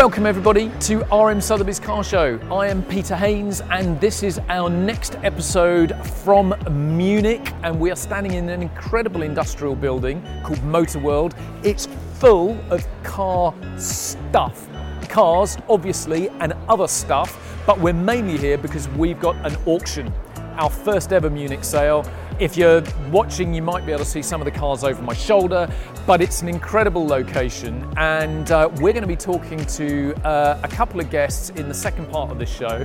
Welcome everybody to RM Sotheby's Car Show. I am Peter Haynes and this is our next episode from Munich, and we are standing in an incredible industrial building called Motorworld. It's full of car stuff. Cars, obviously, and other stuff, but we're mainly here because we've got an auction. Our first ever Munich sale. If you're watching, you might be able to see some of the cars over my shoulder, but it's an incredible location. And we're going to be talking to a couple of guests in the second part of this show.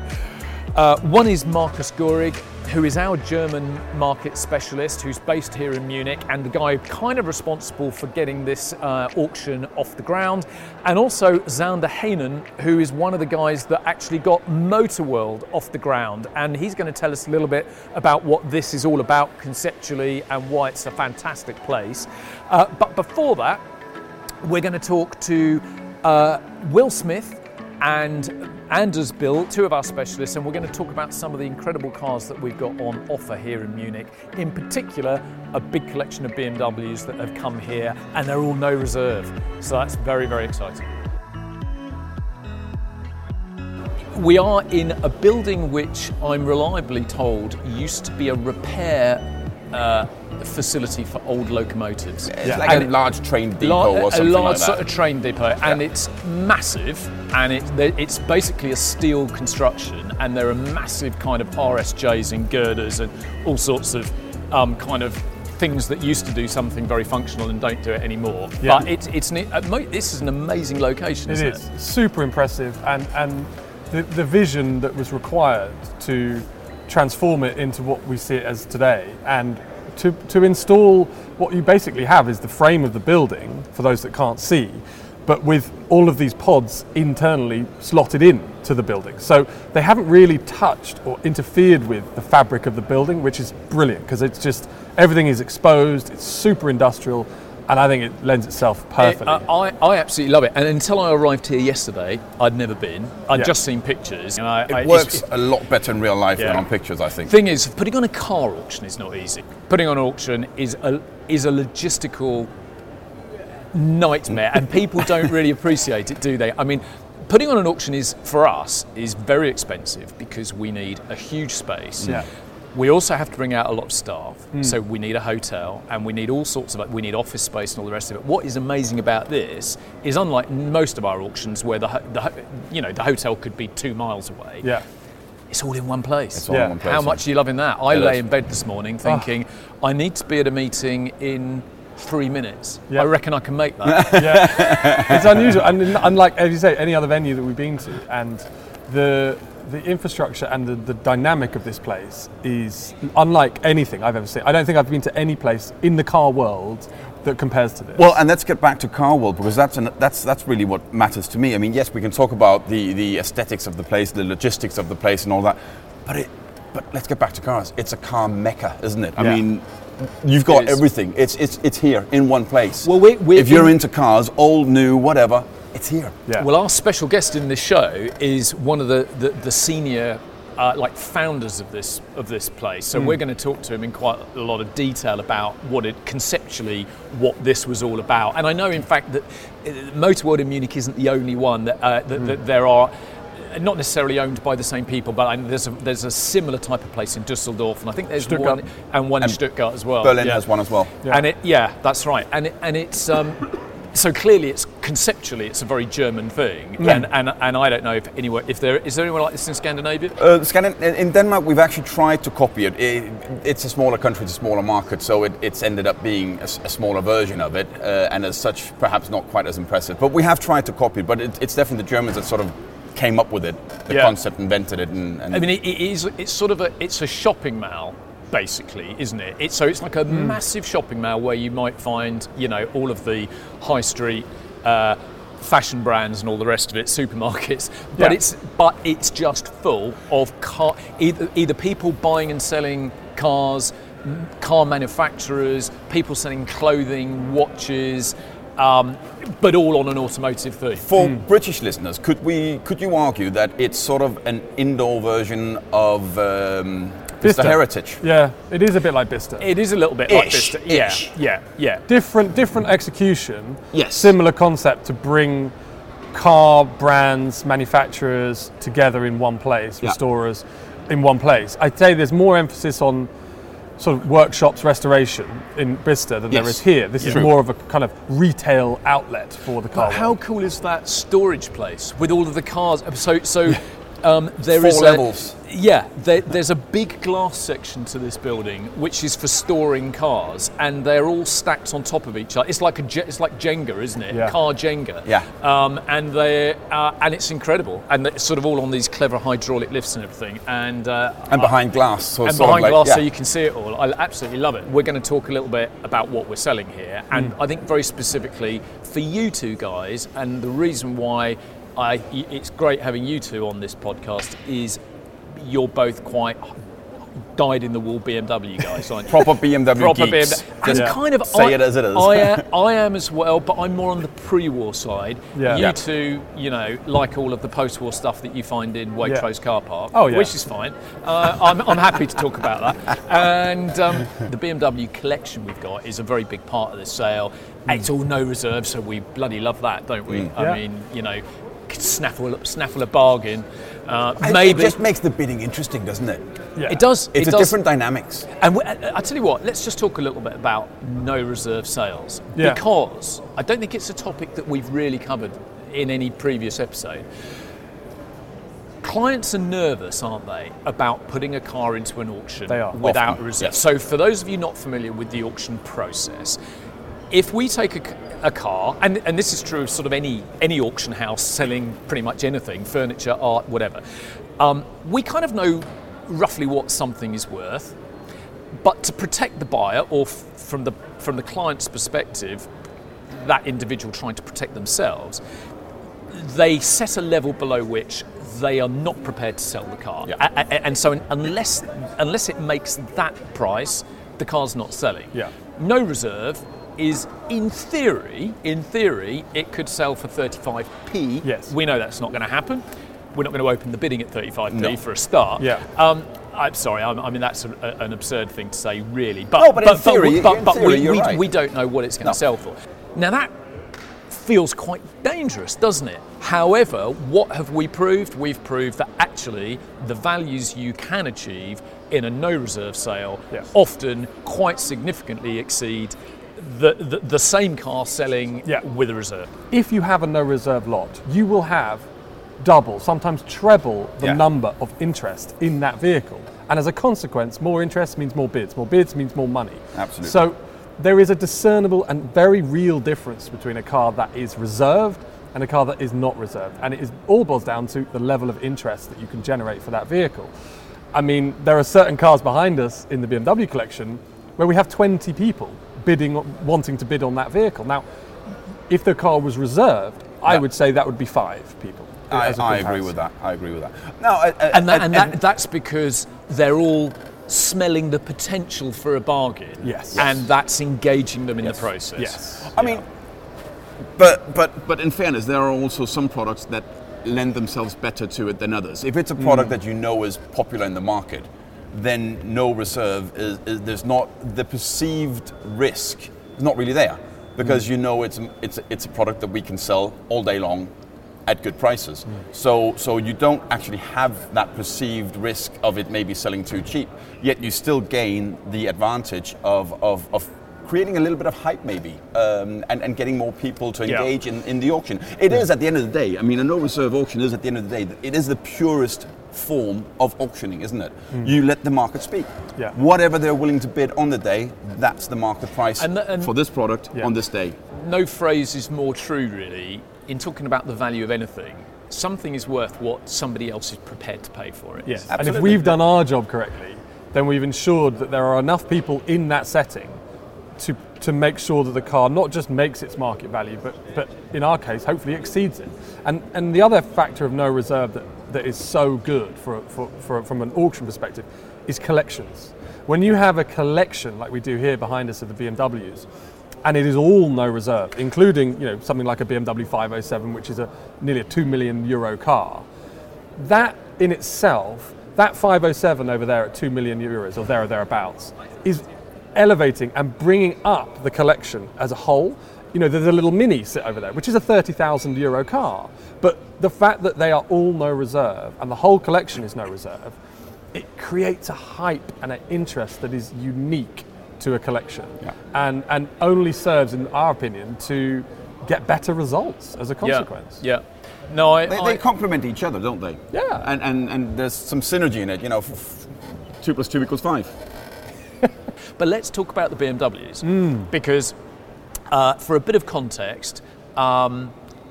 One is Marcus Gorig, who is our German market specialist, who's based here in Munich, and the guy kind of responsible for getting this auction off the ground. And also Zander Heinen, who is one of the guys that actually got Motorworld off the ground. And he's going to tell us a little bit about what this is all about conceptually and why it's a fantastic place. But before that, we're going to talk to Will Smith and Anders Bill, two of our specialists, and we're going to talk about some of the incredible cars that we've got on offer here in Munich. In particular, a big collection of BMWs that have come here, and they're all no reserve. So that's very, very exciting. We are in a building which I'm reliably told used to be a repair facility for old locomotives. Yeah, it's like a large train depot or something like that. A large sort of train depot, and it's massive, and it's basically a steel construction, and there are massive kind of RSJs and girders and all sorts of kind of things that used to do something very functional and don't do it anymore. Yeah. But this is an amazing location, isn't it? It is. Super impressive, and the vision that was required to transform it into what we see it as today, and to install what you basically have is the frame of the building, for those that can't see, but with all of these pods internally slotted in to the building. So they haven't really touched or interfered with the fabric of the building, which is brilliant because it's just, everything is exposed, it's super industrial, and I think it lends itself perfectly. I absolutely love it. And until I arrived here yesterday, I'd never been. I'd just seen pictures. And it works a lot better in real life than on pictures, I think. Thing is, putting on a car auction is not easy. Putting on an auction is a logistical nightmare, and people don't really appreciate it, do they? I mean, putting on an auction is, for us, very expensive because we need a huge space. Yeah. We also have to bring out a lot of staff, so we need a hotel, and we need all sorts of, we need office space and all the rest of it. What is amazing about this is, unlike most of our auctions, where the hotel could be 2 miles away, it's all in one place. How much are you loving that? I lay in bed this morning thinking, I need to be at a meeting in 3 minutes. Yep. I reckon I can make that. It's unusual, and unlike, as you say, any other venue that we've been to, and the infrastructure and the dynamic of this place is unlike anything I've ever seen. I don't think I've been to any place in the car world that compares to this. Well, and let's get back to car world, because that's really what matters to me. I mean, yes, we can talk about the aesthetics of the place, the logistics of the place and all that, but let's get back to cars. It's a car mecca, isn't it? I mean, you've got everything. It's here in one place. Well, if you're into cars, old, new, whatever, it's here. Yeah. Well, our special guest in this show is one of the senior founders of this place. So we're going to talk to him in quite a lot of detail about what this was all about. And I know, in fact, that Motorworld in Munich isn't the only one that there are. Not necessarily owned by the same people, but there's a similar type of place in Dusseldorf, and I think there's one in Stuttgart as well. Berlin has one as well. Yeah. And that's right. And it's so clearly, it's conceptually, it's a very German thing. Yeah. And I don't know if anywhere, is there anyone like this in Scandinavia? In Denmark, we've actually tried to copy it. It's a smaller country, it's a smaller market, so it's ended up being a smaller version of it, and as such, perhaps not quite as impressive. But we have tried to copy it. But it's definitely the Germans that sort of came up with it, the concept, invented it, and I mean, it's a shopping mall, basically, isn't it? It's like a massive shopping mall where you might find, all of the high street fashion brands and all the rest of it, supermarkets. But it's just full of car, either people buying and selling cars, car manufacturers, people selling clothing, watches. But all on an automotive thing. For British listeners, could you argue that it's sort of an indoor version of Bicester Heritage? Yeah, it is a bit like Bicester. It is a little bit like Bicester. Yeah. Different execution. Yes. Similar concept to bring car brands, manufacturers together in one place, restorers in one place. I'd say there's more emphasis on sort of workshops, restoration in Bicester than there is here. This is more of a kind of retail outlet for the car. But how cool is that storage place with all of the cars? So there Four is levels. There's a big glass section to this building, which is for storing cars, and they're all stacked on top of each other. It's like it's like Jenga, isn't it? Yeah. Car Jenga. Yeah. And it's incredible, and it's sort of all on these clever hydraulic lifts and everything, and behind glass. So and behind glass, so you can see it all. I absolutely love it. We're going to talk a little bit about what we're selling here, and I think very specifically for you two guys, and the reason why it's great having you two on this podcast is. You're both quite dyed-in-the-wool BMW guys, aren't you? Proper BMW Proper geeks. BMW. Just kind of say it as it is. I am as well, but I'm more on the pre-war side. Yeah. You two, you know, like all of the post-war stuff that you find in Waitrose car park, which is fine. I'm happy to talk about that. And the BMW collection we've got is a very big part of the sale. It's all no reserve, so we bloody love that, don't we? I mean, you know, snaffle a bargain. Maybe. It just makes the bidding interesting, doesn't it? Yeah. It does. It's different dynamics. And I tell you what, let's just talk a little bit about no reserve sales because I don't think it's a topic that we've really covered in any previous episode. Clients are nervous, aren't they, about putting a car into an auction without reserve. Yes. So for those of you not familiar with the auction process, if we take a car, and this is true of sort of any auction house selling pretty much anything, furniture, art, whatever, we kind of know roughly what something is worth, but to protect the buyer or from the client's perspective, that individual trying to protect themselves, they set a level below which they are not prepared to sell the car. Yeah. And so unless it makes that price, the car's not selling. Yeah. No reserve is in theory, it could sell for 35p. Yes. We know that's not going to happen. We're not going to open the bidding at 35p for a start. Yeah. I'm sorry, I mean, that's an absurd thing to say, really. But in theory, we don't know what it's going to sell for. Now, that feels quite dangerous, doesn't it? However, what have we proved? We've proved that actually the values you can achieve in a no reserve sale often quite significantly exceed the same car selling with a reserve. If you have a no reserve lot, you will have double, sometimes treble the number of interest in that vehicle. And as a consequence, more interest means more bids. More bids means more money. Absolutely. So there is a discernible and very real difference between a car that is reserved and a car that is not reserved. And it all boils down to the level of interest that you can generate for that vehicle. I mean, there are certain cars behind us in the BMW collection where we have 20 people wanting to bid on that vehicle. Now, if the car was reserved, I would say that would be 5 people. I agree with that. No, that's because they're all smelling the potential for a bargain. Yes. And that's engaging them in the process. Yes. I mean, but in fairness, there are also some products that lend themselves better to it than others. If it's a product that you know is popular in the market, then no reserve is there's not the perceived risk is not really there because you know it's a product that we can sell all day long at good prices. So you don't actually have that perceived risk of it maybe selling too cheap, yet you still gain the advantage of creating a little bit of hype maybe and getting more people to engage in the auction. It is at the end of the day, I mean a no reserve auction is at the end of the day, it is the purest form of auctioning, isn't it? You let the market speak. Yeah. Whatever they're willing to bid on the day, that's the market price for this product on this day. No phrase is more true really in talking about the value of anything. Something is worth what somebody else is prepared to pay for it. Yes, absolutely. And if we've done our job correctly, then we've ensured that there are enough people in that setting to make sure that the car not just makes its market value, but in our case, hopefully exceeds it. And the other factor of no reserve that is so good for from an auction perspective is collections. When you have a collection like we do here behind us of the BMWs, and it is all no reserve, including something like a BMW 507, which is nearly a €2 million car. That in itself, that 507 over there at €2 million or there or thereabouts, is elevating and bringing up the collection as a whole. You know, there's a little Mini sit over there, which is a €30,000 car. But the fact that they are all no reserve and the whole collection is no reserve, it creates a hype and an interest that is unique to a collection, yeah. and only serves, in our opinion, to get better results as a consequence. Yeah. No, they complement each other, don't they? Yeah. And there's some synergy in it. You know, 2 + 2 = 5. But let's talk about the BMWs because, for a bit of context,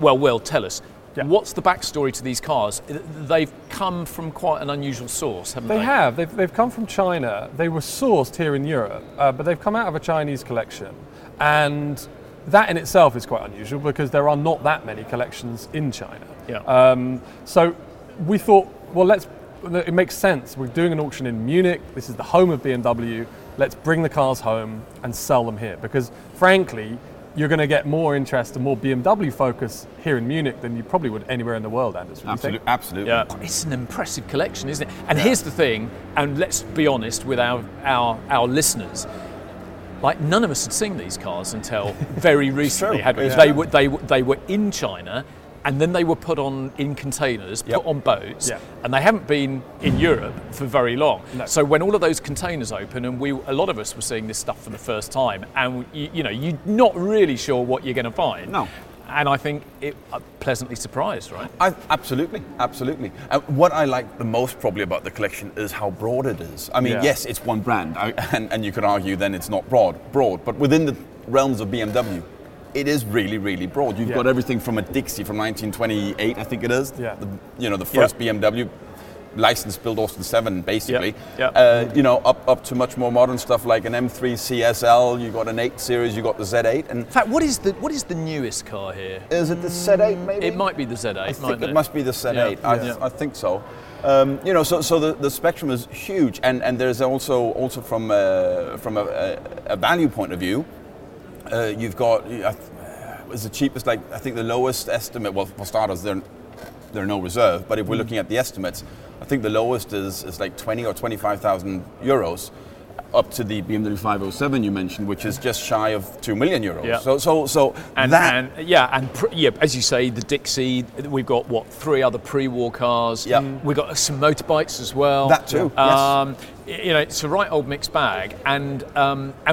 Will, tell us. Yeah. What's the backstory to these cars? They've come from quite an unusual source, haven't they? They have. They've come from China. They were sourced here in Europe, but they've come out of a Chinese collection. And that in itself is quite unusual because there are not that many collections in China. Yeah. So we thought, well, it makes sense. We're doing an auction in Munich. This is the home of BMW. Let's bring the cars home and sell them here because, frankly, you're going to get more interest and more BMW focus here in Munich than you probably would anywhere in the world, Anders. Absolutely. Yeah. It's an impressive collection, isn't it? And here's the thing, and let's be honest with our listeners, like none of us had seen these cars until very recently, had we? Yeah. They were in China, and then they were put on in containers, put on boats, and they haven't been in Europe for very long. No. So when all of those containers open, and a lot of us were seeing this stuff for the first time, and you're not really sure what you're going to find. No. And I think I'm pleasantly surprised, right? Absolutely. What I like the most probably about the collection is how broad it is. I mean, yes, it's one brand, and you could argue then it's not broad, but within the realms of BMW, it is really, really broad. You've got everything from a Dixie from 1928, I think it is. Yeah. The first BMW license built Austin 7, basically. Yeah. Up to much more modern stuff like an M3 CSL. You got an 8 series. You got the Z8. And in fact, what is the newest car here? Is it the Z8? Maybe it might be the Z8. Must be the Z8. Yeah. I think so. So the spectrum is huge, and there's also from a value point of view. You've got was the cheapest, like I think the lowest estimate. Well, for starters, there are no reserve. But if we're looking at the estimates, I think the lowest is like 20 or 25,000 euros, up to the BMW 507 you mentioned, which is just shy of 2 million euros. Yeah. As you say, the Dixie. We've got 3 other pre-war cars. Yeah. We've got some motorbikes as well. That too. Yes. It's a right old mixed bag, and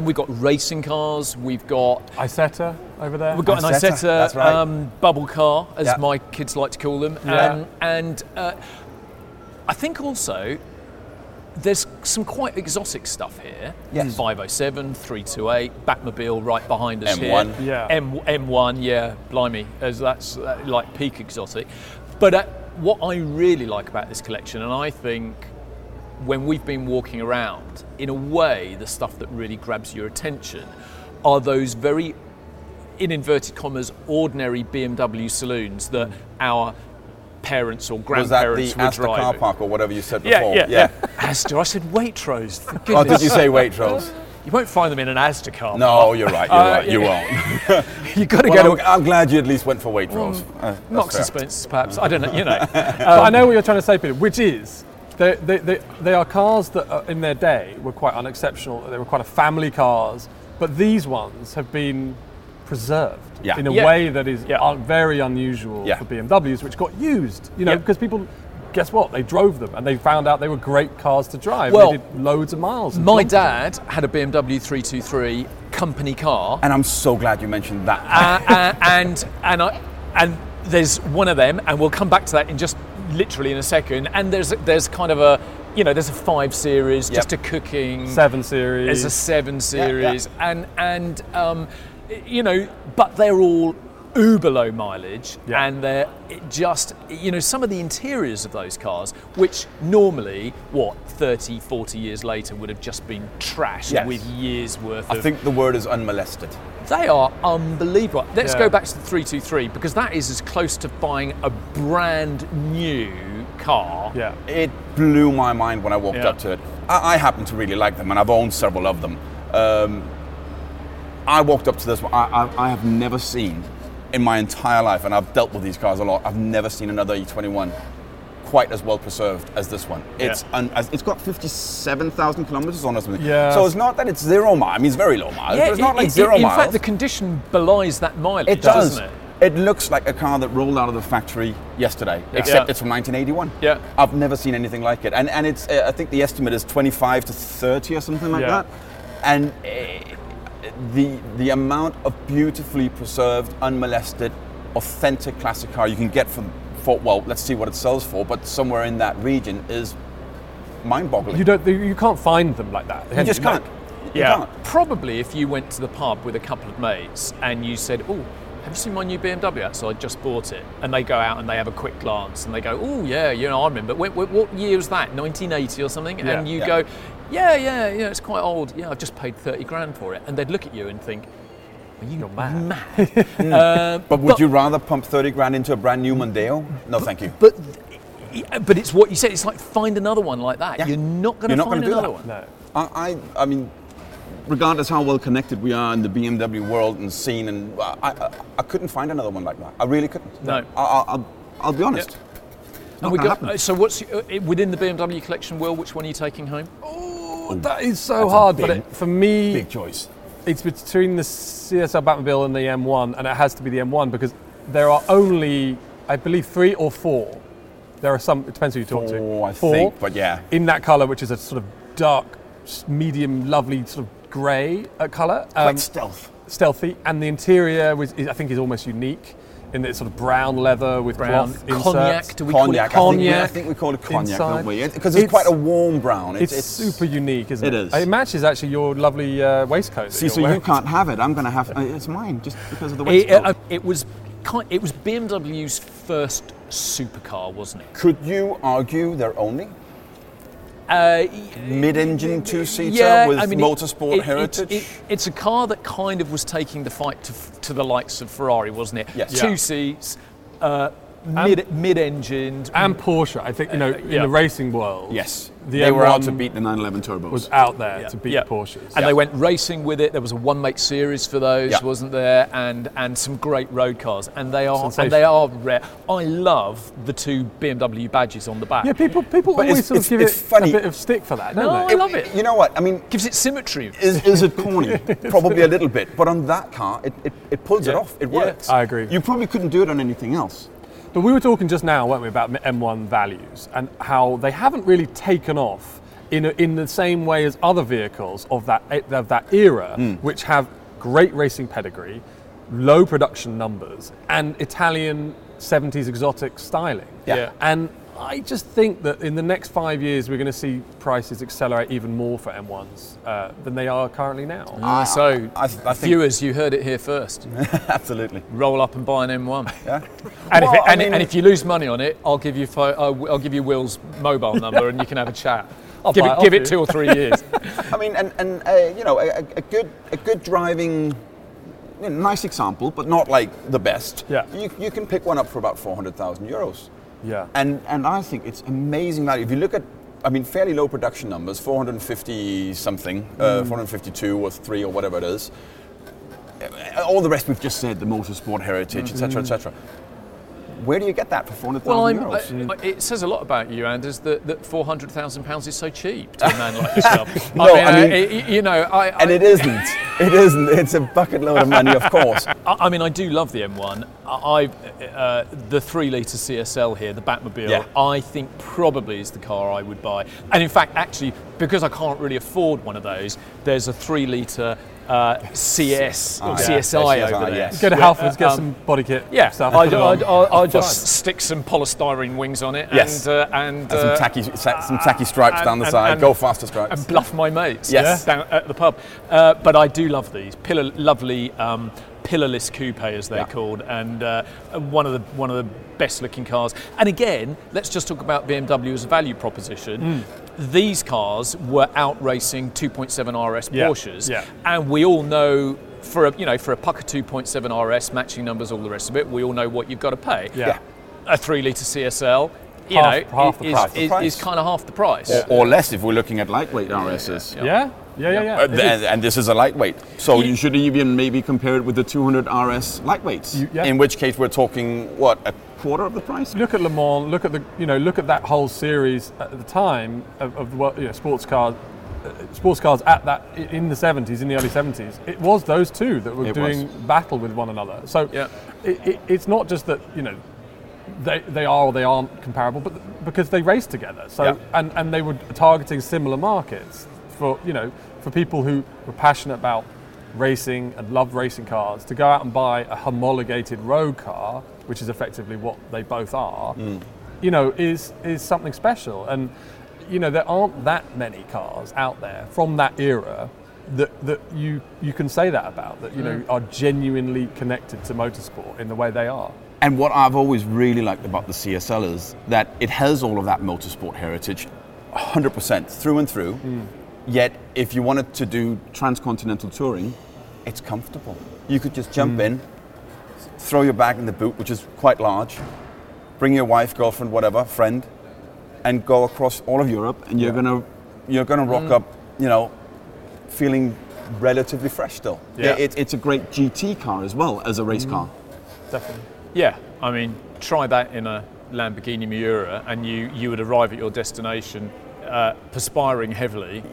we've got racing cars. We've got Isetta over there. We've got an Isetta, that's right. Bubble car, as my kids like to call them. Yeah. And I think also there's some quite exotic stuff here. Yes. 507, 328, Batmobile right behind us. M1. Here. Yeah. M1. Yeah. Blimey, as that's like peak exotic. But what I really like about this collection, and I think, when we've been walking around, in a way, the stuff that really grabs your attention are those very, in inverted commas, ordinary BMW saloons that our parents or grandparents were driving. Was that the Asda car park or whatever you said before? Yeah. Asda, I said Waitrose. Oh, did you say Waitrose? You won't find them in an Asda car. No, you're right. You won't. You got to go. I'm glad you at least went for Waitrose. Marks and Spencer's, perhaps. I don't know. I know what you're trying to say, Peter. Which is, They are cars that in their day were quite unexceptional. They were quite a family cars, but these ones have been preserved in a way that is very unusual for BMWs, which got used, because people, guess what? They drove them and they found out they were great cars to drive. Well, they did loads of miles. My dad had a BMW 323 company car. And I'm so glad you mentioned that. And there's one of them, and we'll come back to that in just literally in a second, and there's kind of a there's a 5 series, just a cooking 7 series, there's a 7 series, but they're all uber low mileage, and they're just some of the interiors of those cars, which normally 30-40 years later would have just been trashed with years worth of. I think the word is unmolested. They are unbelievable. Let's go back to the 323, because that is as close to buying a brand new car. Yeah. It blew my mind when I walked up to it. I happen to really like them, and I've owned several of them. I walked up to this one. I have never seen in my entire life, and I've dealt with these cars a lot, I've never seen another E21 quite as well preserved as this one. It's it's got 57,000 kilometers on it. Yeah. So it's not that it's 0 miles. I mean, it's very low miles. Yeah, but it's not like 0 miles. In fact, the condition belies that mileage. It does. Doesn't it? It looks like a car that rolled out of the factory yesterday, except it's from 1981. Yeah. I've never seen anything like it. And it's I think the estimate is 25 to 30 or something like that. And the amount of beautifully preserved, unmolested, authentic classic car you can get for well, let's see what it sells for, but somewhere in that region is mind-boggling. You can't find them like that. You just can't. You can't. Probably if you went to the pub with a couple of mates and you said, oh, have you seen my new BMW outside? I just bought it. And they go out and they have a quick glance and they go, oh, yeah, you know, I remember. What year was that? 1980 or something? Yeah. And you go, yeah, it's quite old. Yeah, I've just paid 30 grand for it. And they'd look at you and think, are you mad? But would you rather pump 30 grand into a brand new Mondeo? No, thank you. But it's what you said. It's like find another one like that. Yeah. You're not going to find another one. No. I mean, regardless how well connected we are in the BMW world and scene, and I couldn't find another one like that. I really couldn't. No. I'll be honest. Yep. And so what's within the BMW collection, Will, which one are you taking home? Oh, that is so hard. For me, big choice. It's between the CSI Batmobile and the M1, and it has to be the M1 because there are only, I believe, 3 or 4. There are some, it depends who you talk to. I think, but yeah. In that colour, which is a sort of dark, medium, lovely sort of grey colour. Quite stealthy. And the interior is almost unique in that it's sort of brown leather with cloth inserts. Cognac, do we call it cognac? I think we call it cognac, don't we? Because it's quite a warm brown. It's super unique, isn't it? It is. It matches actually your lovely waistcoat. See, so you can't have it. I'm going to have it's mine just because of the waistcoat. It was BMW's first supercar, wasn't it? Could you argue their only? Mid-engine two-seater with motorsport heritage. It's a car that kind of was taking the fight to the likes of Ferrari, wasn't it? Yes. Yeah. Two seats, mid-engined, and Porsche. I think in the racing world, yes, they were out to beat the 911 turbos. Was out there to beat Porsches, and they went racing with it. There was a one-make series for those, wasn't there? And some great road cars, and they are rare. I love the two BMW badges on the back. Yeah, people but always sort of give it a bit of stick for that. No, I love it. You know what? I mean, gives it symmetry. Is it corny? Probably a little bit, but on that car, it pulls it off. It works. I agree. You probably couldn't do it on anything else. But we were talking just now, weren't we, about M1 values and how they haven't really taken off in the same way as other vehicles of that era, which have great racing pedigree, low production numbers, and Italian 70s exotic styling. Yeah. And I just think that in the next 5 years, we're going to see prices accelerate even more for M1s than they are currently now. So, viewers, you heard it here first. Absolutely. Roll up and buy an M1. Yeah. And if you lose money on it, I'll give you Will's mobile number and you can have a chat. Give it 2 or 3 years. I mean, a good driving. Nice example, but not like the best. Yeah. You can pick one up for about €400,000. Yeah, and I think it's amazing value. If you look at, fairly low production numbers, 450 something, 452 or 3 or whatever it is. All the rest we've just said, the motorsport heritage, etc., etc. Where do you get that for 400,000 euros? It says a lot about you, Anders, that £400,000 is so cheap to a man like yourself. It isn't. It isn't. It's a bucket load of money, of course. I do love the M1. The 3-litre CSL here, the Batmobile, I think probably is the car I would buy. And in fact, actually, because I can't really afford one of those, there's a 3-litre CSI over there. Yes. Go to Halfords, get some body kit stuff. I'll just stick some polystyrene wings on it and some tacky stripes down the side. Go faster stripes. And bluff my mates down at the pub. But I do love these. Lovely pillarless coupe, as they're called, and one of the best looking cars. And again, let's just talk about BMW as a value proposition. These cars were out racing 2.7 RS Porsches, and we all know for a pucker 2.7 RS, matching numbers, all the rest of it, we all know what you've got to pay. Yeah. A 3-litre CSL, half the price is kind of half the price, or less if we're looking at lightweight RSs. Yeah. Yeah. And this is a lightweight. So you should even maybe compare it with the 200 RS lightweights. In which case we're talking, what, a quarter of the price? Look at Le Mans, look at that whole series at the time of sports cars at that in the early 70s. It was those two that were battle with one another. So it's not just that, they are or they aren't comparable, but because they raced together. So and they were targeting similar markets. For people who were passionate about racing and loved racing cars, to go out and buy a homologated road car, which is effectively what they both are, is something special. And there aren't that many cars out there from that era that you can say that about, that are genuinely connected to motorsport in the way they are. And what I've always really liked about the CSL is that it has all of that motorsport heritage, 100% through and through. Mm. Yet, if you wanted to do transcontinental touring, it's comfortable. You could just jump in, throw your bag in the boot, which is quite large, bring your wife, girlfriend, whatever, friend, and go across all of Europe, and you're gonna rock up, feeling relatively fresh still. Yeah. It's a great GT car as well as a race car. Definitely. Yeah, I mean, try that in a Lamborghini Miura, and you would arrive at your destination. Perspiring heavily,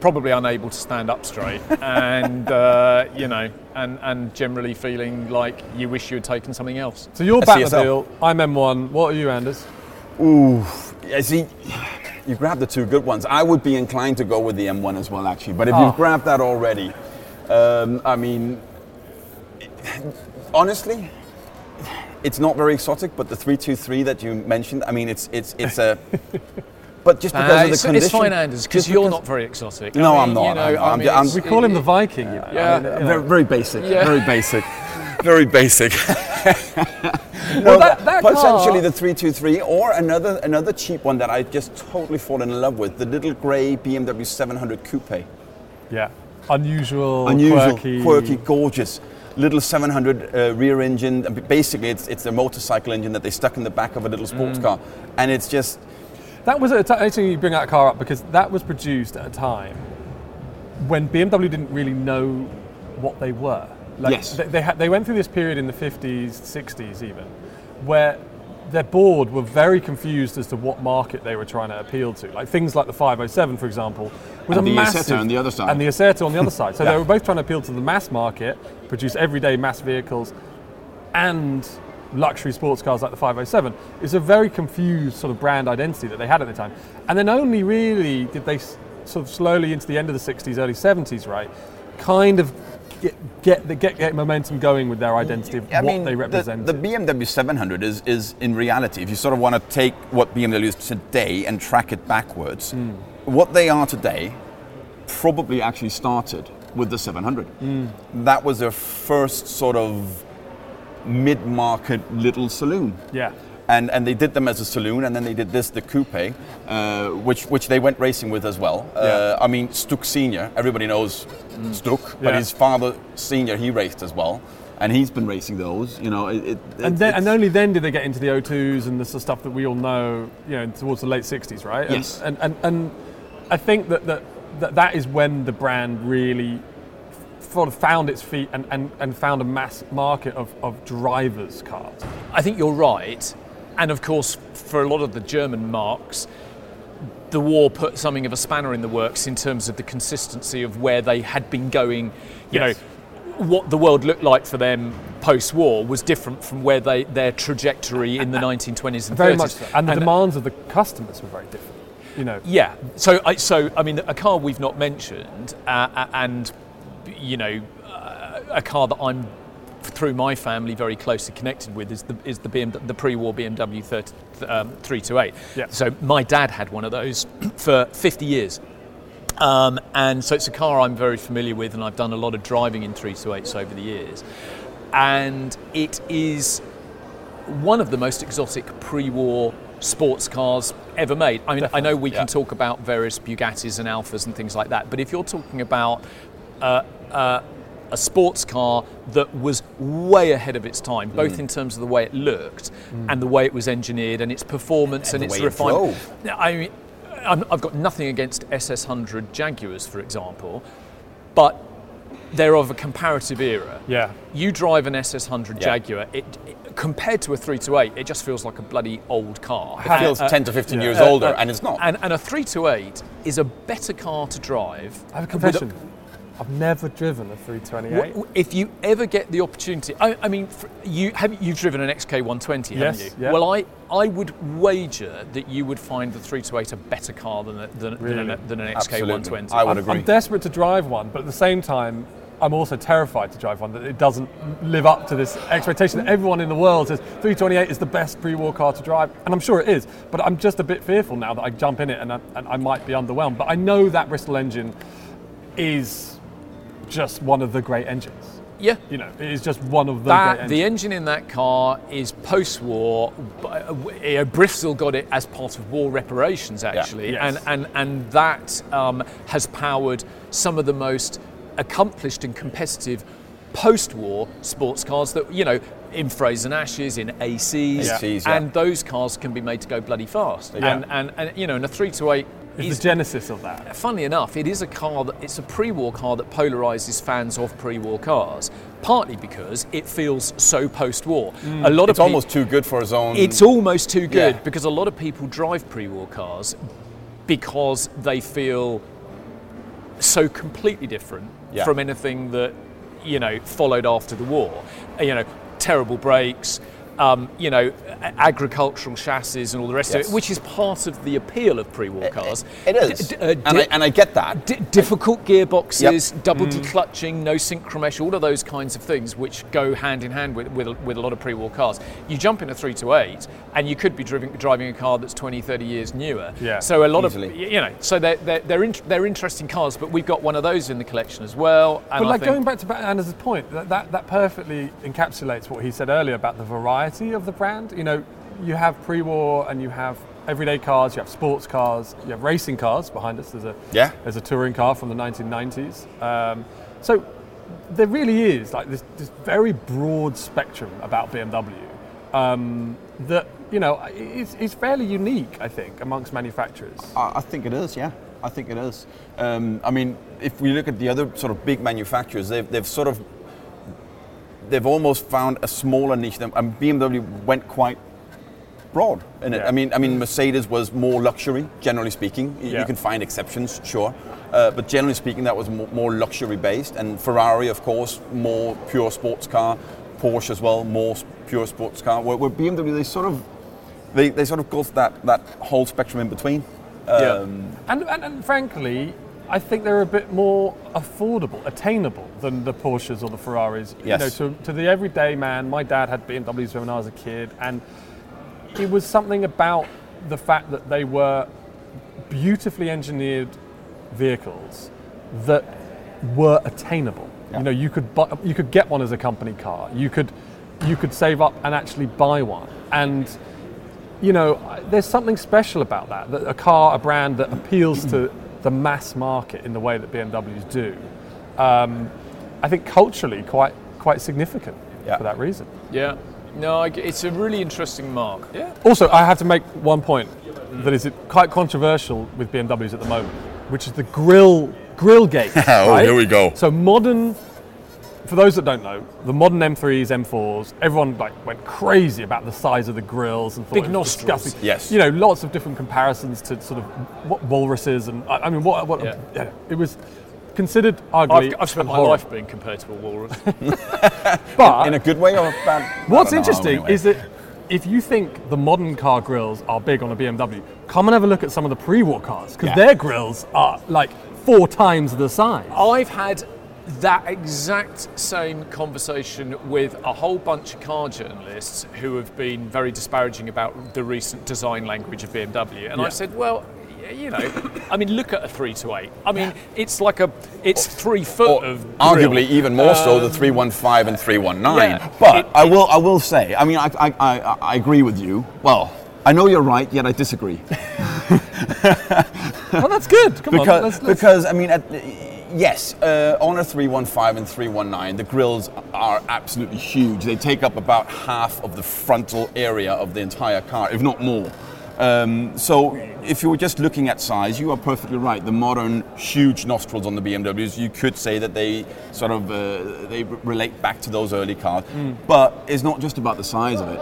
probably unable to stand up straight, and and generally feeling like you wish you had taken something else. So you're Batmobile, I'm M1. What are you, Anders? Ooh, you grabbed the two good ones. I would be inclined to go with the M1 as well, actually. But if you've grabbed that already, honestly. It's not very exotic, but the 323 that you mentioned, I mean, it's a. But just because of the condition... It's fine, Anders, because you're not very exotic. No, I'm not. We call him the Viking. Yeah. Very basic. Yeah. Very basic. Very basic. Well, that potentially the 323 or another cheap one that I just totally fallen in love with, the little grey BMW 700 Coupe. Yeah. Unusual, quirky, gorgeous. Little 700 rear-engined. Basically, it's a motorcycle engine that they stuck in the back of a little sports car. And it's just... That was actually you bring that car up because that was produced at a time when BMW didn't really know what they were. They went through this period in the 50s, 60s even, where their board were very confused as to what market they were trying to appeal to. Like things like the 507, for example, was and a massive... And the Isetta on the other side. And the Isetta on the other side. So they were both trying to appeal to the mass market, produce everyday mass vehicles, and... luxury sports cars like the 507. It's a very confused sort of brand identity that they had at the time. And then only really did they sort of slowly into the end of the 60s, early 70s, right, kind of get momentum going with their identity of they represent. The BMW 700 is in reality, if you sort of want to take what BMW is today and track it backwards, what they are today probably actually started with the 700. That was their first sort of mid-market little saloon, and they did them as a saloon, and then they did the coupe, which they went racing with as well. I mean, Stuck Senior, everybody knows Stuck, but his father Senior, he raced as well, and he's been racing those. And only then did they get into the O2s and the sort of stuff that we all know, towards the late 60s, right? Yes, and I think that is when the brand really sort of found its feet and found a mass market of drivers' cars. I think you're right. And of course, for a lot of the German marques, the war put something of a spanner in the works in terms of the consistency of where they had been going. What the world looked like for them post-war was different from where their trajectory in the 1920s and 30s. Very much so. And the demands of the customers were very different. So I mean, a car we've not mentioned and... a car that I'm through my family very closely connected with is the BMW, the pre-war BMW 328. Yeah. So my dad had one of those for 50 years, and so it's a car I'm very familiar with, and I've done a lot of driving in 328s over the years, and it is one of the most exotic pre-war sports cars ever made. I mean, definitely. I know we can talk about various Bugattis and Alfas and things like that, but if you're talking about a sports car that was way ahead of its time, both in terms of the way it looked and the way it was engineered and its performance and its refinement. I mean, I've got nothing against SS100 Jaguars, for example, but they're of a comparative era. Yeah. You drive an SS100 Jaguar, it compared to a 328, it just feels like a bloody old car. It feels 10 to 15 years older, and it's not. And a 328 is a better car to drive. I have a confession. I've never driven a 328. If you ever get the opportunity, I mean, you've driven an XK120, haven't you? Yeah. Well, I would wager that you would find the 328 a better car than an XK120. I would agree. I'm desperate to drive one, but at the same time, I'm also terrified to drive one that it doesn't live up to this expectation that everyone in the world says 328 is the best pre-war car to drive, and I'm sure it is, but I'm just a bit fearful now that I jump in it and I might be underwhelmed. But I know that Bristol engine is just one of the great engines. Yeah. You know, it is just one of the great engines. The engine in that car is post-war. Bristol got it as part of war reparations, actually. Yeah. Yes. And that has powered some of the most accomplished and competitive post-war sports cars that, you know, in Fraser and Ashes, in ACs. Yeah. And those cars can be made to go bloody fast. Yeah. And you know, in a 328, is the genesis of that. Funnily enough, it is a car it's a pre-war car that polarises fans of pre-war cars, partly because it feels so post-war. Mm. It's almost too good for its own. It's almost too good because a lot of people drive pre-war cars because they feel so completely different from anything that, you know, followed after the war. You know, terrible brakes. You know, agricultural chassis and all the rest of it, which is part of the appeal of pre-war cars. It is, and I get that. Difficult gearboxes, double declutching, no synchro mesh, all of those kinds of things which go hand in hand with a lot of pre-war cars. You jump in a 328 and you could be driving a car that's 20, 30 years newer. Yeah, so a lot of, you know, so they're interesting cars, but we've got one of those in the collection as well. And but going back to Anders' point, that perfectly encapsulates what he said earlier about the variety of the brand. You know, you have pre-war and you have everyday cars, you have sports cars, you have racing cars. Behind us there's a touring car from the 1990s. So there really is like this very broad spectrum about BMW that, you know, it's fairly unique, I think, amongst manufacturers. I think it is, yeah. I think it is. I mean, if we look at the other sort of big manufacturers, they've sort of almost found a smaller niche. And BMW went quite broad in it. I mean, Mercedes was more luxury, generally speaking. You can find exceptions, sure, but generally speaking, that was more luxury based. And Ferrari, of course, more pure sports car. Porsche as well, more pure sports car. Where BMW, they sort of golfed that whole spectrum in between. And frankly, I think they're a bit more affordable, attainable than the Porsches or the Ferraris. Yes. You know, to the everyday man, my dad had BMWs when I was a kid, and it was something about the fact that they were beautifully engineered vehicles that were attainable. Yeah. You know, you could get one as a company car. You could save up and actually buy one. And you know, there's something special about that a car, a brand that appeals to the mass market in the way that BMWs do, I think culturally quite significant for that reason. Yeah, no, it's a really interesting mark. Yeah. Also, I have to make one point that is quite controversial with BMWs at the moment, which is the grill gate. Oh, right? Here we go. So modern, for those that don't know, the modern M3s, M4s, everyone went crazy about the size of the grills and thought big nostrils. Disgusting. Yes, you know, lots of different comparisons to sort of what walruses and I mean what it was considered ugly. I've spent my life being compared to a walrus, but in a good way or a bad. What's interesting is that if you think the modern car grills are big on a BMW, come and have a look at some of the pre-war cars because their grills are like 4 times the size. I've had that exact same conversation with a whole bunch of car journalists who have been very disparaging about the recent design language of BMW, and I said, well, you know, I mean, look at a 328. I mean, it's like it's 3 foot or of grill. Arguably even more so the 315 and 319. Yeah, but I will say, I mean, I agree with you. Well, I know you're right, yet I disagree. Well, that's good. Come on, because I mean. Yes, on a 315 and 319, the grills are absolutely huge. They take up about half of the frontal area of the entire car, if not more. So if you were just looking at size, you are perfectly right. The modern huge nostrils on the BMWs, you could say that they sort of they relate back to those early cars. Mm. But it's not just about the size of it.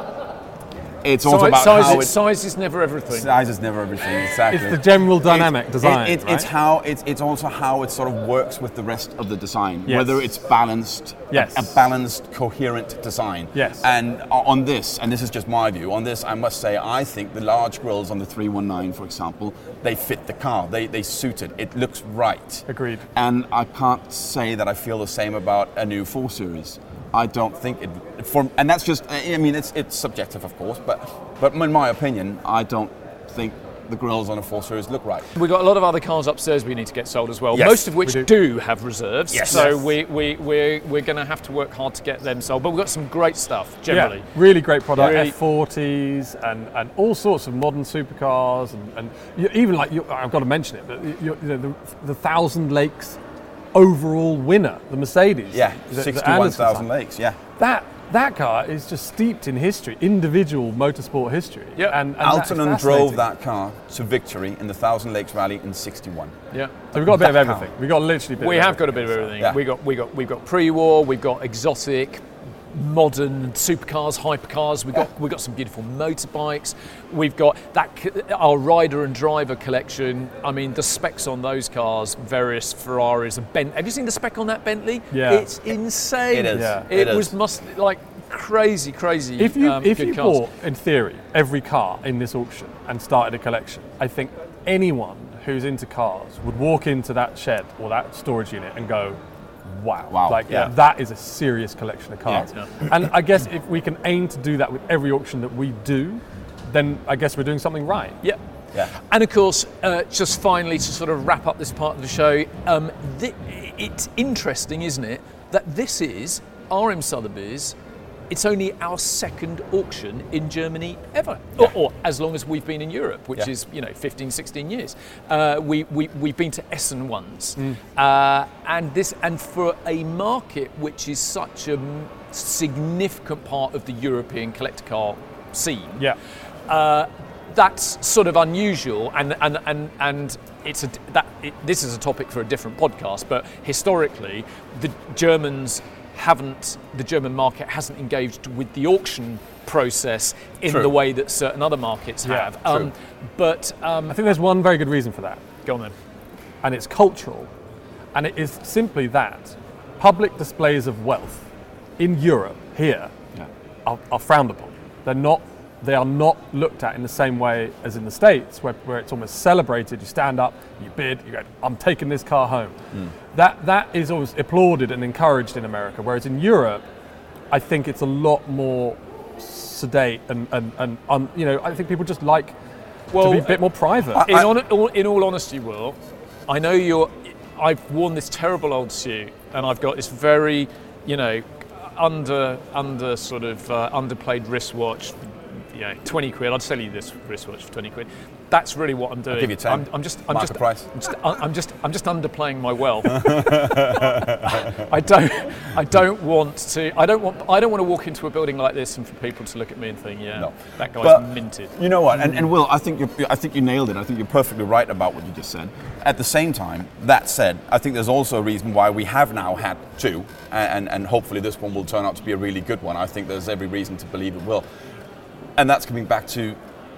It's also about how it, size is never everything. Size is never everything, exactly. It's the general dynamic design. Right? It's how it's also how it sort of works with the rest of the design. Yes. Whether it's balanced, a balanced, coherent design. Yes. And on this, and this is just my view, on this I must say I think the large grills on the 319, for example, they fit the car. They suit it. It looks right. Agreed. And I can't say that I feel the same about a new 4 Series. I don't think it, and that's just, I mean, it's subjective, of course, but in my opinion, I don't think the grills on a 4 Series look right. We've got a lot of other cars upstairs we need to get sold as well, yes, most of which do have reserves, yes. So we're going to have to work hard to get them sold, but we've got some great stuff, generally. Yeah, really great product, really. F40s and all sorts of modern supercars, and even like, I've got to mention it, but the Thousand Lakes overall winner, the Mercedes. Yeah, 61,000 Lakes, yeah. That car is just steeped in history, individual motorsport history. Yep. And Altonen drove that car to victory in the Thousand Lakes Rally in 61. Yeah. So we've got a bit of everything. We've got literally a bit of everything. We have got a bit of everything. Yeah. We've got pre-war, we've got exotic, modern supercars, hypercars. We've got some beautiful motorbikes. We've got our rider and driver collection. I mean, the specs on those cars, various Ferraris and Bentley. Have you seen the spec on that Bentley? Yeah, it's insane. It is. Yeah. It was crazy. If you bought, in theory, every car in this auction and started a collection, I think anyone who's into cars would walk into that shed or that storage unit and go, Wow. That is a serious collection of cars. Yeah. And I guess if we can aim to do that with every auction that we do, then I guess we're doing something right. Yeah. Yeah. And of course, just finally to sort of wrap up this part of the show, it's interesting, isn't it, that this is RM Sotheby's. It's only our second auction in Germany ever, or as long as we've been in Europe, which is 15, 16 years. We've been to Essen once, and for a market which is such a significant part of the European collector car scene. Yeah. That's sort of unusual, and this is a topic for a different podcast. But historically, the German market hasn't engaged with the auction process in the way that certain other markets have. But I think there's one very good reason for that. Go on then. And it's cultural. And it is simply that public displays of wealth in Europe are frowned upon. They are not looked at in the same way as in the States, where it's almost celebrated. You stand up, you bid, you go, I'm taking this car home. Mm. That is always applauded and encouraged in America, whereas in Europe, I think it's a lot more sedate and I think people just like to be a bit more private. In all honesty, Will, I know I've worn this terrible old suit and I've got this very, underplayed wristwatch, £20. I'd sell you this wristwatch for £20. That's really what I'm doing. I'll give you 10. I'm just underplaying my wealth. I don't want to walk into a building like this and for people to look at me and think, that guy's minted. You know what? And Will, I think you nailed it. I think you're perfectly right about what you just said. At the same time, that said, I think there's also a reason why we have now had two, and hopefully this one will turn out to be a really good one. I think there's every reason to believe it will. And that's coming back to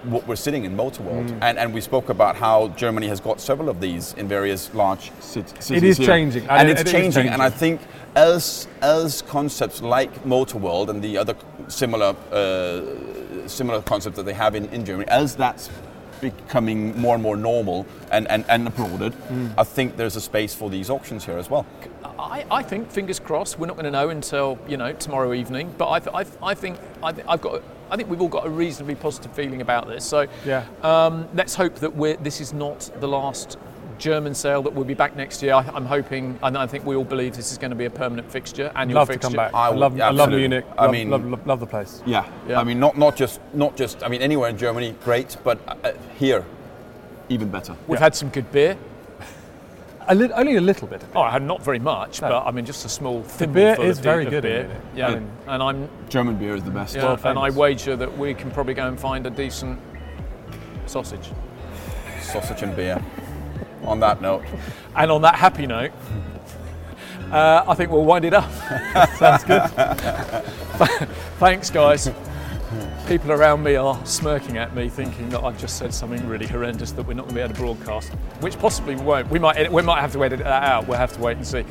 what we're sitting in Motorworld, and we spoke about how Germany has got several of these in various large cities. It is changing, and I think as concepts like Motorworld and the other similar concepts that they have in Germany, as that's becoming more and more normal and applauded, I think there's a space for these auctions here as well. I think, fingers crossed, we're not going to know until tomorrow evening, but I think we've all got a reasonably positive feeling about this. So let's hope that this is not the last German sale, that we'll be back next year. I'm hoping, and I think we all believe this is going to be a permanent fixture, annual fixture. Love to come back. I love Munich. I love the place. Yeah. I mean, not just. I mean, anywhere in Germany, great, but here, even better. We've had some good beer. Only a little bit. Oh, I had not very much, but I mean, just a small thimble. The beer is very good. Beer. Yeah, and German beer is the best. Yeah, and I wager that we can probably go and find a decent Sausage. Sausage and beer. On that note. And on that happy note, I think we'll wind it up. Sounds good. Thanks, guys. People around me are smirking at me, thinking that I've just said something really horrendous that we're not going to be able to broadcast, which possibly we won't. We might have to edit that out. We'll have to wait and see.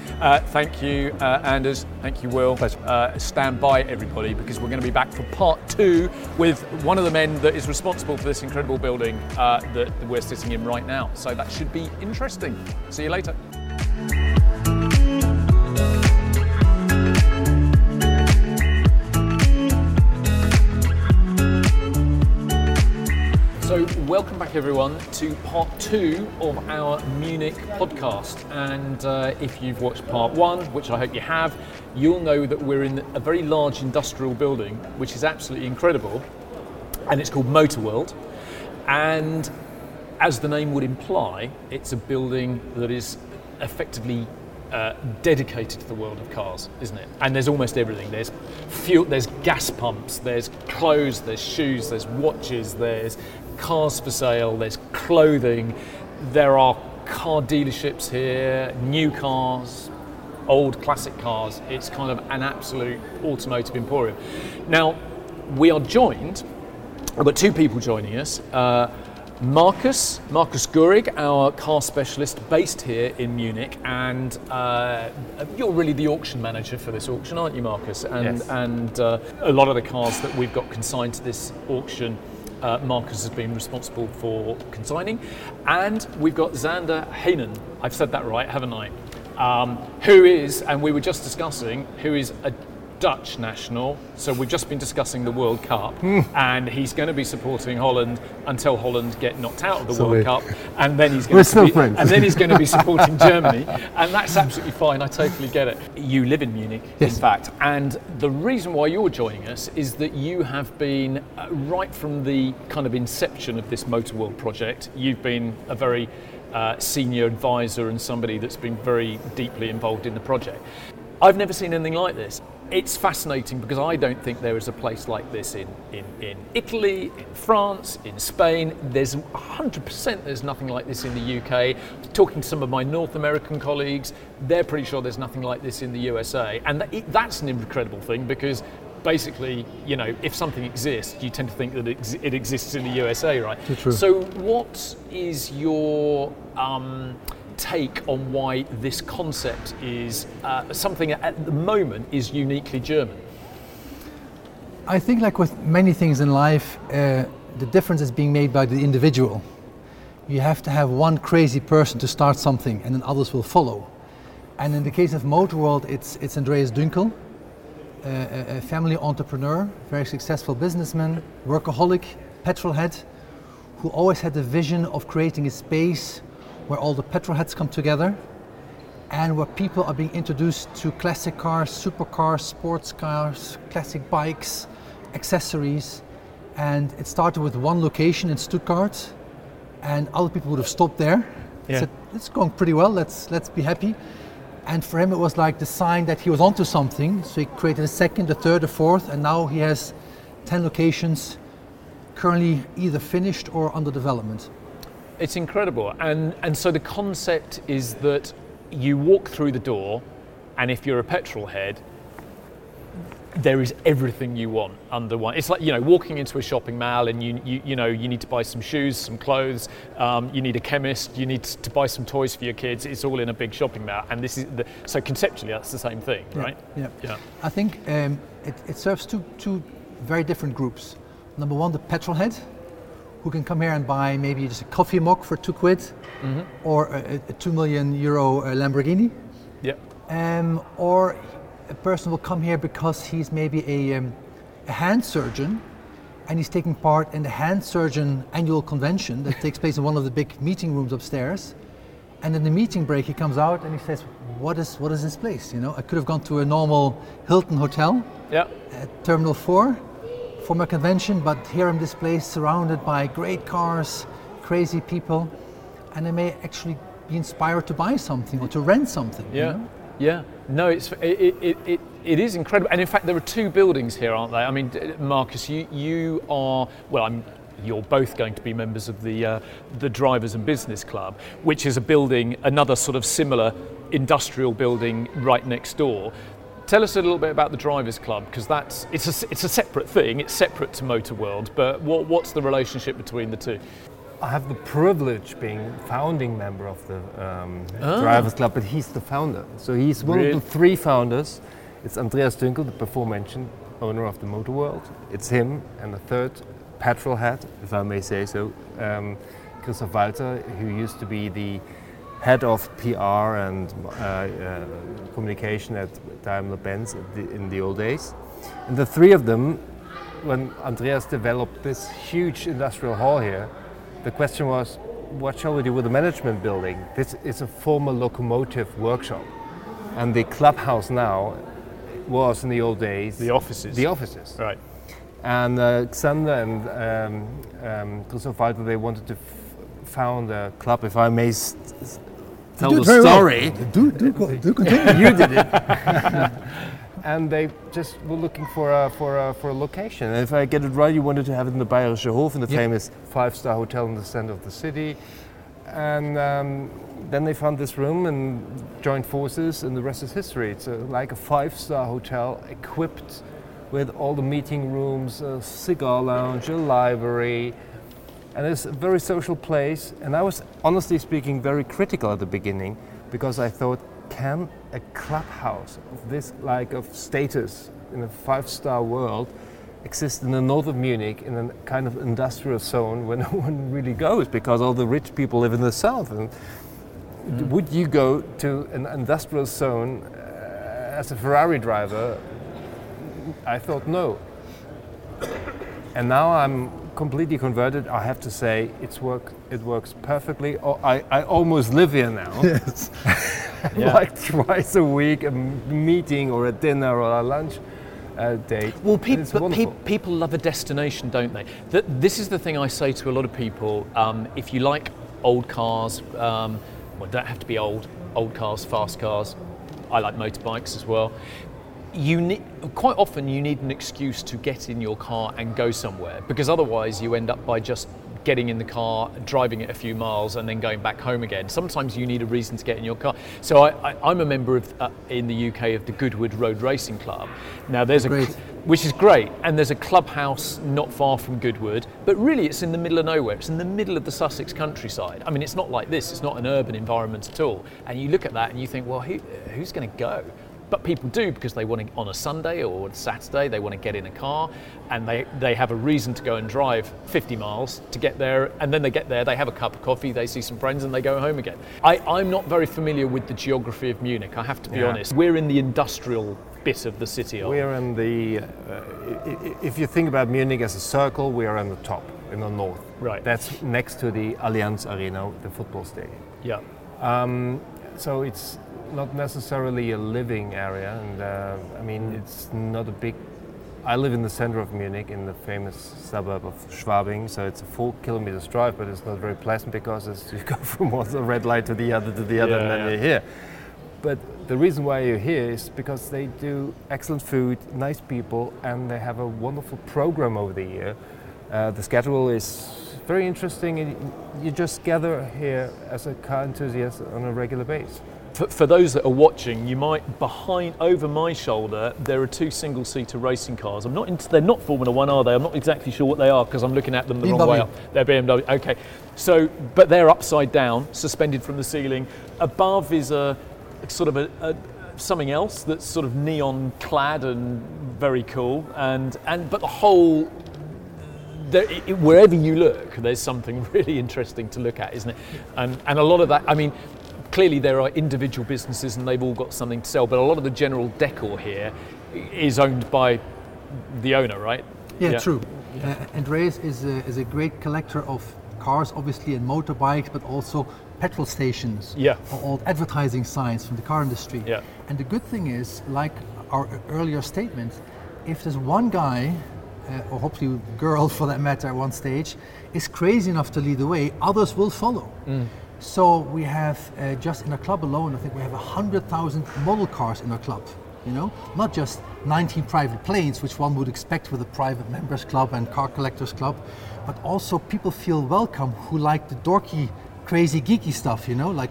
Thank you, Anders. Thank you, Will. Pleasure. Stand by, everybody, because we're going to be back for part 2 with one of the men that is responsible for this incredible building that we're sitting in right now. So that should be interesting. See you later. So welcome back, everyone, to part 2 of our Munich podcast. And if you've watched part 1, which I hope you have, you'll know that we're in a very large industrial building, which is absolutely incredible. And it's called Motorworld. And as the name would imply, it's a building that is effectively dedicated to the world of cars, isn't it? And there's almost everything. There's fuel, there's gas pumps, there's clothes, there's shoes, there's watches, there's cars for sale, there's clothing, there are car dealerships here, new cars, old classic cars. It's kind of an absolute automotive emporium. Now, we are joined, we've got 2 people joining us, Marcus Gorig, our car specialist based here in Munich, and you're really the auction manager for this auction, aren't you, Marcus? And, yes. And a lot of the cars that we've got consigned to this auction, Marcus has been responsible for consigning. And we've got Zander Heinen, I've said that right, haven't I? Who is, and we were just discussing, who is a Dutch national. So we've just been discussing the World Cup, and he's going to be supporting Holland until Holland get knocked out of the World Cup, and then he's going to be, and then he's going to be supporting Germany, and that's absolutely fine. I totally get it. You live in Munich, yes. In fact, and the reason why you're joining us is that you have been right from the kind of inception of this Motorworld project. You've been a very senior advisor and somebody that's been very deeply involved in the project. I've never seen anything like this. It's fascinating because I don't think there is a place like this in Italy, in France, in Spain. There's 100% there's nothing like this in the UK. Talking to some of my North American colleagues, they're pretty sure there's nothing like this in the USA. And that's an incredible thing because basically, you know, if something exists, you tend to think that it exists in the USA, right? Too true. So what is your take on why this concept is something at the moment is uniquely German? I think, like with many things in life, the difference is being made by the individual. You have to have one crazy person to start something, and then others will follow. And in the case of Motorworld, it's Andreas Dünkel, a family entrepreneur, very successful businessman, workaholic, petrol head, who always had the vision of creating a space where all the petrolheads come together and where people are being introduced to classic cars, supercars, sports cars, classic bikes, accessories. And it started with one location in Stuttgart, and other people would have stopped there. Yeah. Said, it's going pretty well, let's be happy. And for him it was like the sign that he was onto something, so he created a second, a third, a fourth, and now he has 10 locations currently either finished or under development. It's incredible. And so the concept is that you walk through the door, and if you're a petrol head, there is everything you want under one. It's like, you know, walking into a shopping mall and you know you need to buy some shoes, some clothes, you need a chemist, you need to buy some toys for your kids. It's all in a big shopping mall, and this is so conceptually that's the same thing, right? Yeah. I think it serves two very different groups. Number one, the petrol head, who can come here and buy maybe just a coffee mug for £2, mm-hmm. or a €2 million Lamborghini. Yeah. Or a person will come here because he's maybe a hand surgeon, and he's taking part in the hand surgeon annual convention that takes place in one of the big meeting rooms upstairs. And in the meeting break, he comes out and he says, "What is this place? You know, I could have gone to a normal Hilton hotel. Yeah. Terminal 4. From a convention, but here in this place surrounded by great cars, crazy people, and they may actually be inspired to buy something or to rent something." Yeah, you know? Yeah. No, it is incredible. And in fact, there are 2 buildings here, aren't there? I mean, Marcus, you are, well, I'm you're both going to be members of the Drivers and Business Club, which is a building, another sort of similar industrial building right next door. Tell us a little bit about the Drivers Club, because that's it's a separate thing. It's separate to Motorworld, but what's the relationship between the two? I have the privilege being founding member of the Drivers Club, but he's the founder. So he's one of the three founders. It's Andreas Dünkel, the before mentioned owner of the Motorworld. It's him and the third petrol head, if I may say so, Christoph Walter, who used to be the head of PR and communication at Daimler-Benz in the old days. And the three of them, when Andreas developed this huge industrial hall here, the question was, what shall we do with the management building? This is a former locomotive workshop. And the clubhouse now was, in the old days, the offices. Right. And Xander and Christoph Walter, they wanted to found a club, if I may tell the story. Well. Do continue. You did it. And they just were looking for a location. And if I get it right, you wanted to have it in the Bayerische Hof, in the famous five-star hotel in the center of the city. And then they found this room and joined forces, and the rest is history. It's like a five-star hotel equipped with all the meeting rooms, a cigar lounge, a library, and it's a very social place. And I was, honestly speaking, very critical at the beginning, because I thought, can a clubhouse of this like of status in a five-star world exist in the north of Munich in a kind of industrial zone where no one really goes, because all the rich people live in the south? And would you go to an industrial zone as a Ferrari driver? I thought no. And now I'm completely converted. I have to say it works perfectly. Oh, I almost live here now. Yes. Like twice a week, a meeting or a dinner or a lunch date. Well, people love a destination, don't they? This is the thing I say to a lot of people. If you like old cars, well, don't have to be old cars, fast cars. I like motorbikes as well. Quite often you need an excuse to get in your car and go somewhere, because otherwise you end up by just getting in the car, driving it a few miles and then going back home again. Sometimes you need a reason to get in your car. So I'm a member of in the UK of the Goodwood Road Racing Club. Now there's which is great, and there's a clubhouse not far from Goodwood, but really it's in the middle of nowhere. It's in the middle of the Sussex countryside. I mean, it's not like this, it's not an urban environment at all. And you look at that and you think, well, who's going to go? But people do, because they want to, on a Sunday or a Saturday, they want to get in a car, and they have a reason to go and drive 50 miles to get there, and then they get there, they have a cup of coffee, they see some friends, and they go home again. I'm not very familiar with the geography of Munich, I have to be honest. We're in the industrial bit of the city. If you think about Munich as a circle, we are on the top, in the north. Right. That's next to the Allianz Arena, the football stadium. Yeah. So it's not necessarily a living area, and I mean it's not a big. I live in the center of Munich, in the famous suburb of Schwabing, so it's a 4 kilometers drive, but it's not very pleasant, because you go from one red light to the other, and then you're here. But the reason why you're here is because they do excellent food, nice people, and they have a wonderful program over the year. The schedule is very interesting, and you just gather here as a car enthusiast on a regular basis. For those that are watching, you might over my shoulder, there are two single-seater racing cars. They're not Formula One, are they? I'm not exactly sure what they are, because I'm looking at them the BMW. Wrong way up. They're BMW. Okay, but they're upside down, suspended from the ceiling. Above is a sort of a something else that's sort of neon clad and very cool. But the whole. Wherever you look, there's something really interesting to look at, isn't it? And a lot of that, I mean, clearly there are individual businesses and they've all got something to sell, but a lot of the general decor here is owned by the owner, right? Yeah. True. Yeah. Andreas is a great collector of cars, obviously, and motorbikes, but also petrol stations, or old advertising signs from the car industry. Yeah. And the good thing is, like our earlier statement, if there's one guy, or hopefully girl for that matter at one stage, is crazy enough to lead the way, others will follow. So we have, just in our club alone, I think we have 100,000 model cars in our club. you know, not just 19 private planes, which one would expect with a private members club and car collectors club, but also people feel welcome who like the dorky, crazy, geeky stuff, you know, like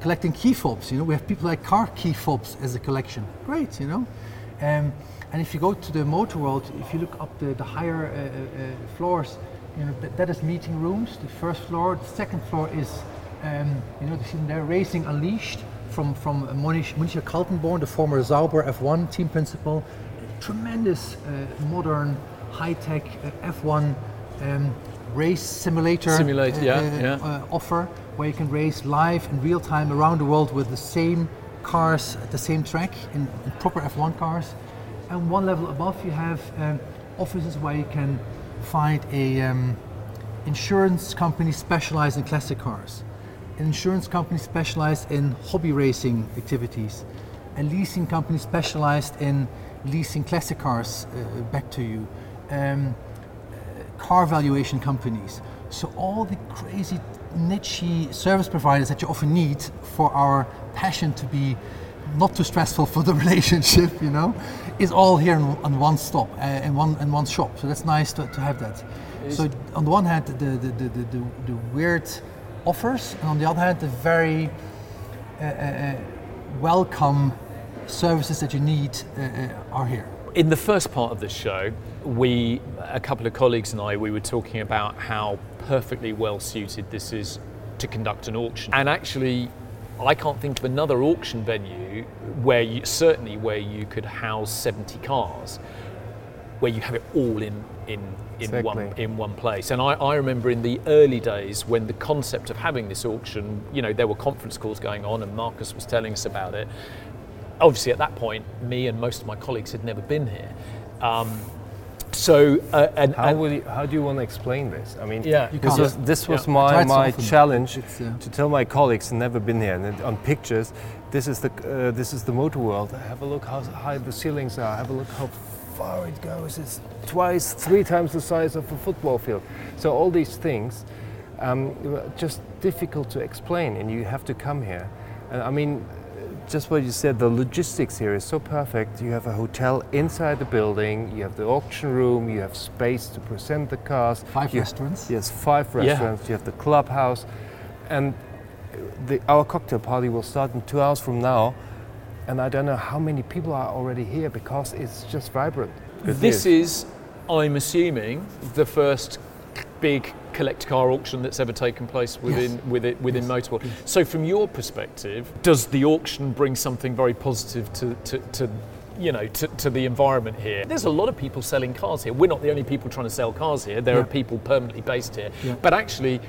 collecting key fobs. You know, we have people like car key fobs as a collection. Great, you know. And if you go to the Motorworld, if you look up the higher floors, you know, that is meeting rooms. The first floor, the second floor is, you know, they're racing unleashed from Monisha Kaltenborn, the former Sauber F1 team principal. Tremendous modern, high-tech F1 race simulator offer, where you can race live in real time around the world with the same cars at the same track in proper F1 cars. And one level above, you have offices where you can find a insurance company specialized in classic cars, an insurance company specialized in hobby racing activities, a leasing company specialized in leasing classic cars back to you, car valuation companies. So all the crazy niche service providers that you often need for our passion to be not too stressful for the relationship, you know, is all here in one stop, in one shop. So that's nice to have that. So on the one hand, the weird offers, and on the other hand, the very welcome services that you need are here. In the first part of the show, a couple of colleagues and I, we were talking about how perfectly well suited this is to conduct an auction. And actually, I can't think of another auction venue where you could house 70 cars, where you have it all in one place. And I remember in the early days when the concept of having this auction, you know, there were conference calls going on and Marcus was telling us about it. Obviously at that point, me and most of my colleagues had never been here. How do you want to explain this? I mean, this was my challenge to tell my colleagues who've never been here, and on pictures, this is the Motorworld. Have a look how high the ceilings are. Have a look how far it goes. It's 3 times the size of a football field. So all these things, just difficult to explain, and you have to come here. And I mean, just what you said, the logistics here is so perfect. You have a hotel inside the building, you have the auction room, you have space to present the cars. 5 restaurants? Yes, 5 restaurants. Yeah. You have the clubhouse. And our cocktail party will start in 2 hours from now. And I don't know how many people are already here because it's just vibrant. This is, I'm assuming, the first big collect car auction that's ever taken place within Motorworld. Yes. So from your perspective, does the auction bring something very positive to the environment here? There's a lot of people selling cars here. We're not the only people trying to sell cars here. There are people permanently based here. Yeah. But actually,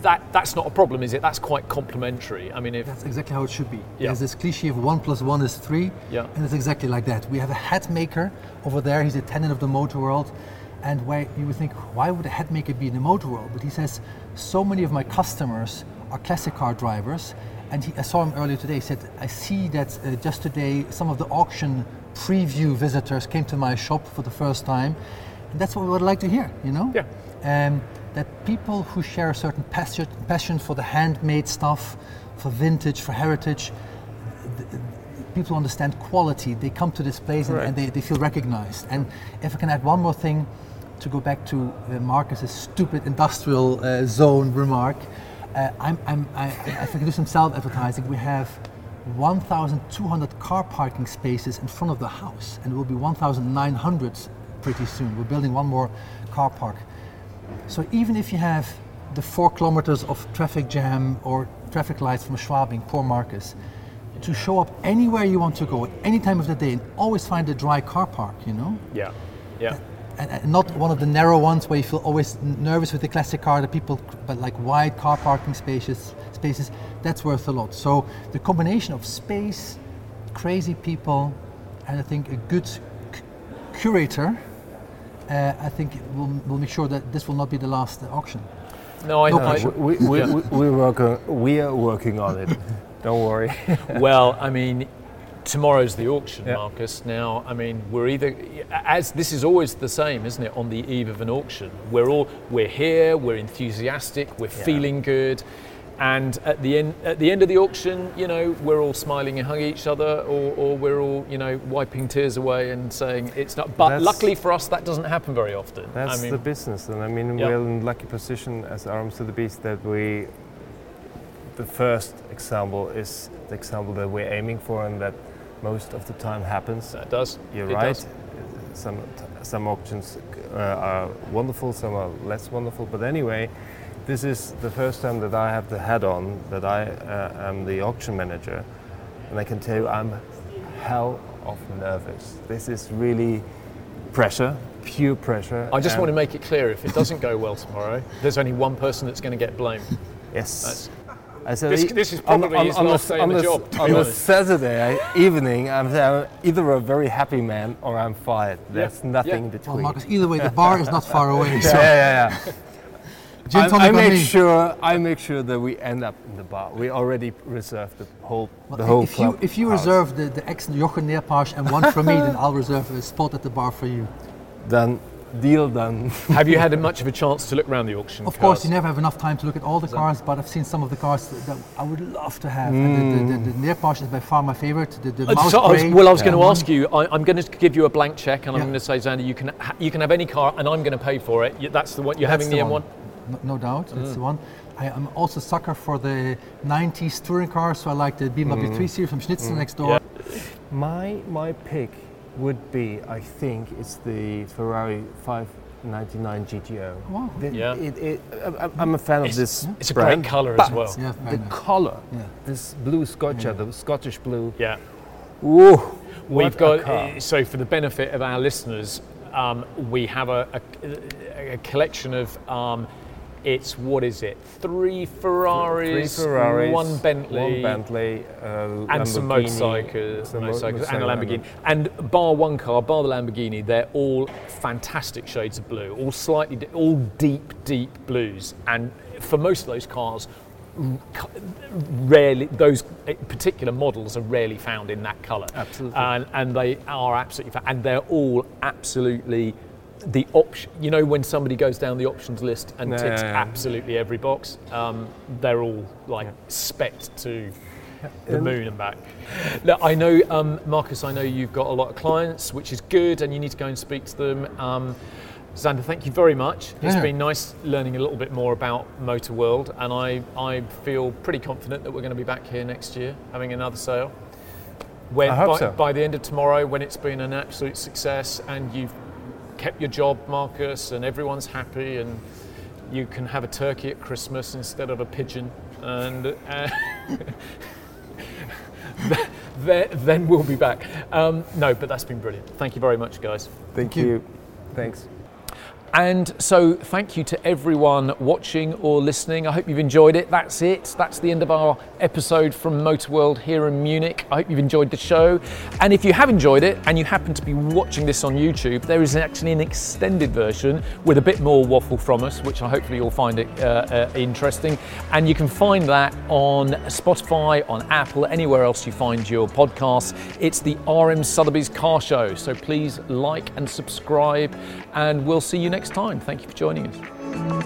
that's not a problem, is it? That's quite complimentary. I mean, that's exactly how it should be. Yeah. There's this cliche of 1 + 1 is 3, and it's exactly like that. We have a hat maker over there. He's a tenant of the Motorworld. And where you would think, why would a hat maker be in the Motorworld? But he says, so many of my customers are classic car drivers. And I saw him earlier today. He said, I see that just today, some of the auction preview visitors came to my shop for the first time. And that's what we would like to hear, you know? Yeah. That people who share a certain passion for the handmade stuff, for vintage, for heritage, people understand quality. They come to this place and they feel recognized. And if I can add one more thing, to go back to Marcus's stupid industrial zone remark, if I can do some self-advertising, we have 1,200 car parking spaces in front of the house, and it will be 1,900 pretty soon. We're building one more car park. So even if you have the 4 kilometers of traffic jam or traffic lights from Schwabing, poor Marcus, to show up anywhere you want to go at any time of the day and always find a dry car park, you know? Yeah, yeah. And not one of the narrow ones where you feel always nervous with the classic car, but like wide car parking spaces, that's worth a lot. So the combination of space, crazy people, and I think a good curator, I think will make sure that this will not be the last auction. No, I know. We are working on it. Don't worry. Well, I mean, tomorrow's the auction, Marcus. Now, I mean, we're either, as this is always the same, isn't it? On the eve of an auction, we're here, we're enthusiastic, we're feeling good, And at the end of the auction, you know, we're all smiling and hugging each other, or we're all, you know, wiping tears away and saying it's not. But luckily for us, that doesn't happen very often. That's the business, and I mean, we're in lucky position as RM Sotheby's that we. The first example is the example that we're aiming for, and that most of the time happens. It does. You're it right. Does. Some auctions are wonderful, some are less wonderful. But anyway, this is the first time that I have the hat on, that I am the auction manager, and I can tell you I'm hell of nervous. This is really pressure, pure pressure. I just want to make it clear, if it doesn't go well tomorrow, there's only one person that's going to get blamed. Yes. I said, this is probably his last day in the job. On a Saturday evening, I'm either a very happy man or I'm fired. There's nothing between. Well, Marcus, either way, the bar is not far away. So. Yeah. I make sure that we end up in the bar. We already reserved the whole club. If you reserve the ex-Jochen Neerpasch and one for me, then I'll reserve a spot at the bar for you. Then. Deal done. Have you had much of a chance to look around the auction? Of course, you never have enough time to look at all the cars, but I've seen some of the cars that I would love to have. The Neerpasch is by far my favorite. I was going to ask you. I'm going to give you a blank check, and I'm going to say, Zander, you can have any car, and I'm going to pay for it. That's the one you're having. The M1. No doubt, that's the one. I'm also a sucker for the 90s touring cars, so I like the BMW 3 Series from Schnitzel next door. Yeah. My pick. Would be, I think, it's the Ferrari 599 GTO. Wow. I'm a fan of this. It's a great color as well. Yeah, the color, this blue Scotia, the Scottish blue. Yeah. Whoa. We've got so for the benefit of our listeners, we have a collection of. It's what is it? Three Ferraris, one Bentley, and some motorcycles, and a Lamborghini. And bar the Lamborghini, they're all fantastic shades of blue, all deep blues. And for most of those cars, rarely those particular models are rarely found in that colour. Absolutely, and they are absolutely, and they're all absolutely. The option, you know, when somebody goes down the options list and ticks absolutely every box, they're all like specced to the moon and back. Now, I know, Marcus, you've got a lot of clients, which is good, and you need to go and speak to them. Zander, thank you very much. It's been nice learning a little bit more about Motorworld, and I feel pretty confident that we're going to be back here next year having another sale. By the end of tomorrow, when it's been an absolute success and you've kept your job, Marcus, and everyone's happy, and you can have a turkey at Christmas instead of a pigeon, and then we'll be back. No, but that's been brilliant. Thank you very much, guys. Thank you. Thanks. And so thank you to everyone watching or listening. I hope you've enjoyed it. That's it. That's the end of our episode from Motorworld here in Munich. I hope you've enjoyed the show. And if you have enjoyed it and you happen to be watching this on YouTube, there is actually an extended version with a bit more waffle from us, which I hopefully you'll find it interesting. And you can find that on Spotify, on Apple, anywhere else you find your podcasts. It's the RM Sotheby's Car Show. So please like and subscribe, and we'll see you next time. Thank you for joining us.